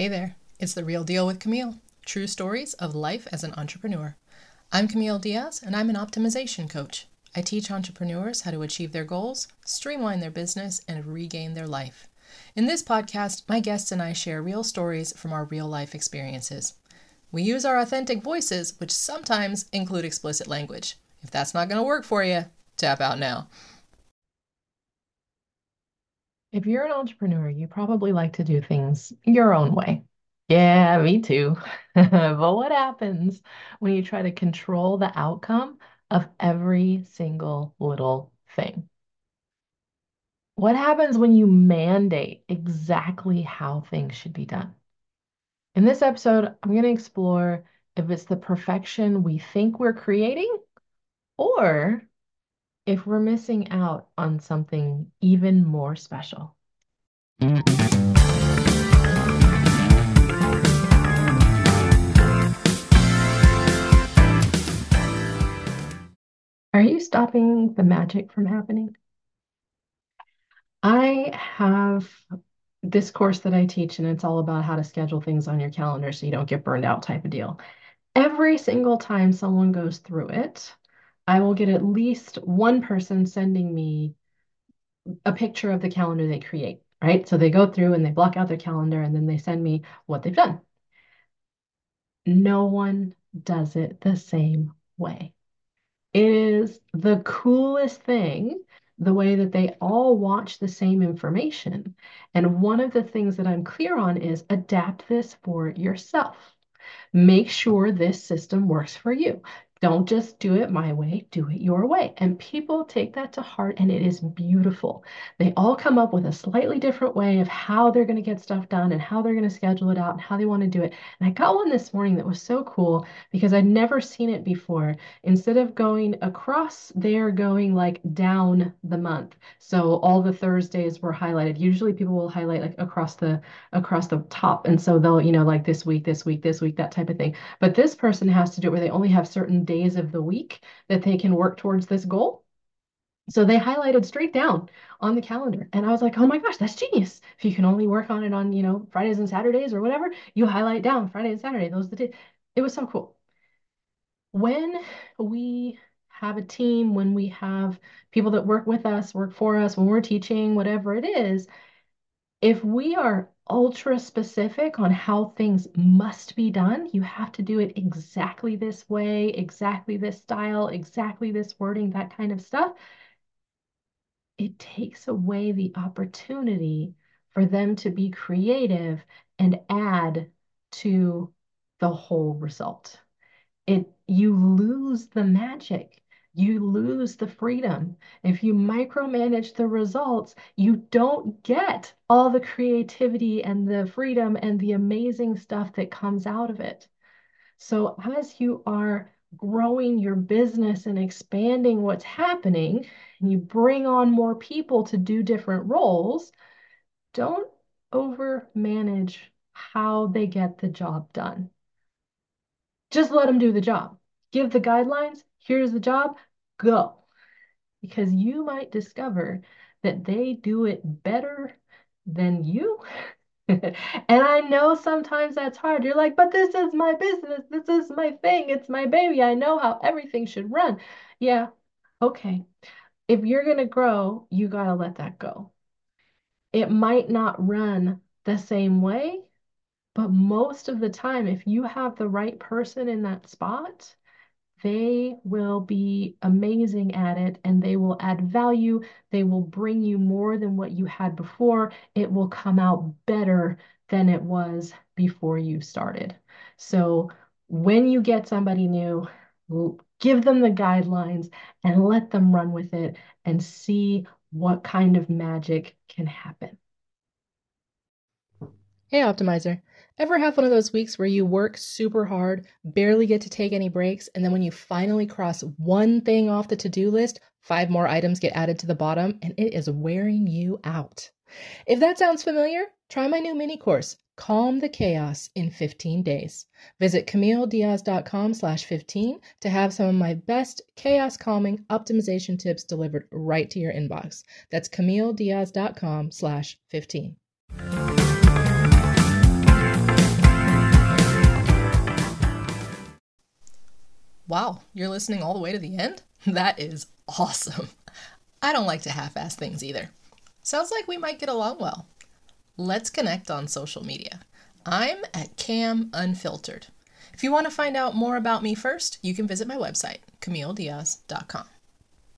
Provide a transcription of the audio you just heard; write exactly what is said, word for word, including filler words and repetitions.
Hey there, it's The Real Deal with Camille, true stories of life as an entrepreneur. I'm Camille Diaz, and I'm an optimization coach. I teach entrepreneurs how to achieve their goals, streamline their business, and regain their life. In this podcast, my guests and I share real stories from our real life experiences. We use our authentic voices, which sometimes include explicit language. If that's not going to work for you, tap out now. If you're an entrepreneur, you probably like to do things your own way. Yeah, me too. But what happens when you try to control the outcome of every single little thing? What happens when you mandate exactly how things should be done? In this episode, I'm going to explore if it's the perfection we think we're creating or if we're missing out on something even more special. Are you stopping the magic from happening? I have this course that I teach, and it's all about how to schedule things on your calendar so you don't get burned out type of deal. Every single time someone goes through it, I will get at least one person sending me a picture of the calendar they create, right? So they go through and they block out their calendar and then they send me what they've done. No one does it the same way. It is the coolest thing, the way that they all watch the same information. And one of the things that I'm clear on is adapt this for yourself. Make sure this system works for you. Don't just do it my way, do it your way. And people take that to heart, and it is beautiful. They all come up with a slightly different way of how they're going to get stuff done and how they're going to schedule it out and how they want to do it. And I got one this morning that was so cool because I'd never seen it before. Instead of going across, they're going like down the month. So all the Thursdays were highlighted. Usually people will highlight like across the across the top. And so they'll, you know, like this week, this week, this week, that type of thing. But this person has to do it where they only have certain days of the week that they can work towards this goal. So they highlighted straight down on the calendar. And I was like, oh my gosh, that's genius. If you can only work on it on, you know, Fridays and Saturdays or whatever, you highlight down Friday and Saturday. Those are the days. It was so cool. When we have a team, when we have people that work with us, work for us, when we're teaching, whatever it is, if we are ultra specific on how things must be done, you have to do it exactly this way, exactly this style, exactly this wording, that kind of stuff, it takes away the opportunity for them to be creative and add to the whole result. It, you lose the magic. You lose the freedom. If you micromanage the results, you don't get all the creativity and the freedom and the amazing stuff that comes out of it. So as you are growing your business and expanding what's happening, and you bring on more people to do different roles, don't overmanage how they get the job done. Just let them do the job. Give the guidelines. Here's the job, go. Because you might discover that they do it better than you. And I know sometimes that's hard. You're like, but this is my business. This is my thing. It's my baby. I know how everything should run. Yeah, okay. If you're going to grow, you got to let that go. It might not run the same way, but most of the time, if you have the right person in that spot, they will be amazing at it, and they will add value. They will bring you more than what you had before. It will come out better than it was before you started. So when you get somebody new, give them the guidelines and let them run with it and see what kind of magic can happen. Hey, Optimizer. Ever have one of those weeks where you work super hard, barely get to take any breaks, and then when you finally cross one thing off the to-do list, five more items get added to the bottom, and it is wearing you out? If that sounds familiar, try my new mini-course, Calm the Chaos in fifteen days. Visit camille diaz dot com slash fifteen to have some of my best chaos-calming optimization tips delivered right to your inbox. That's camille diaz dot com slash fifteen. Wow, you're listening all the way to the end? That is awesome. I don't like to half-ass things either. Sounds like we might get along well. Let's connect on social media. I'm at Cam Unfiltered. If you want to find out more about me first, you can visit my website, camille diaz dot com.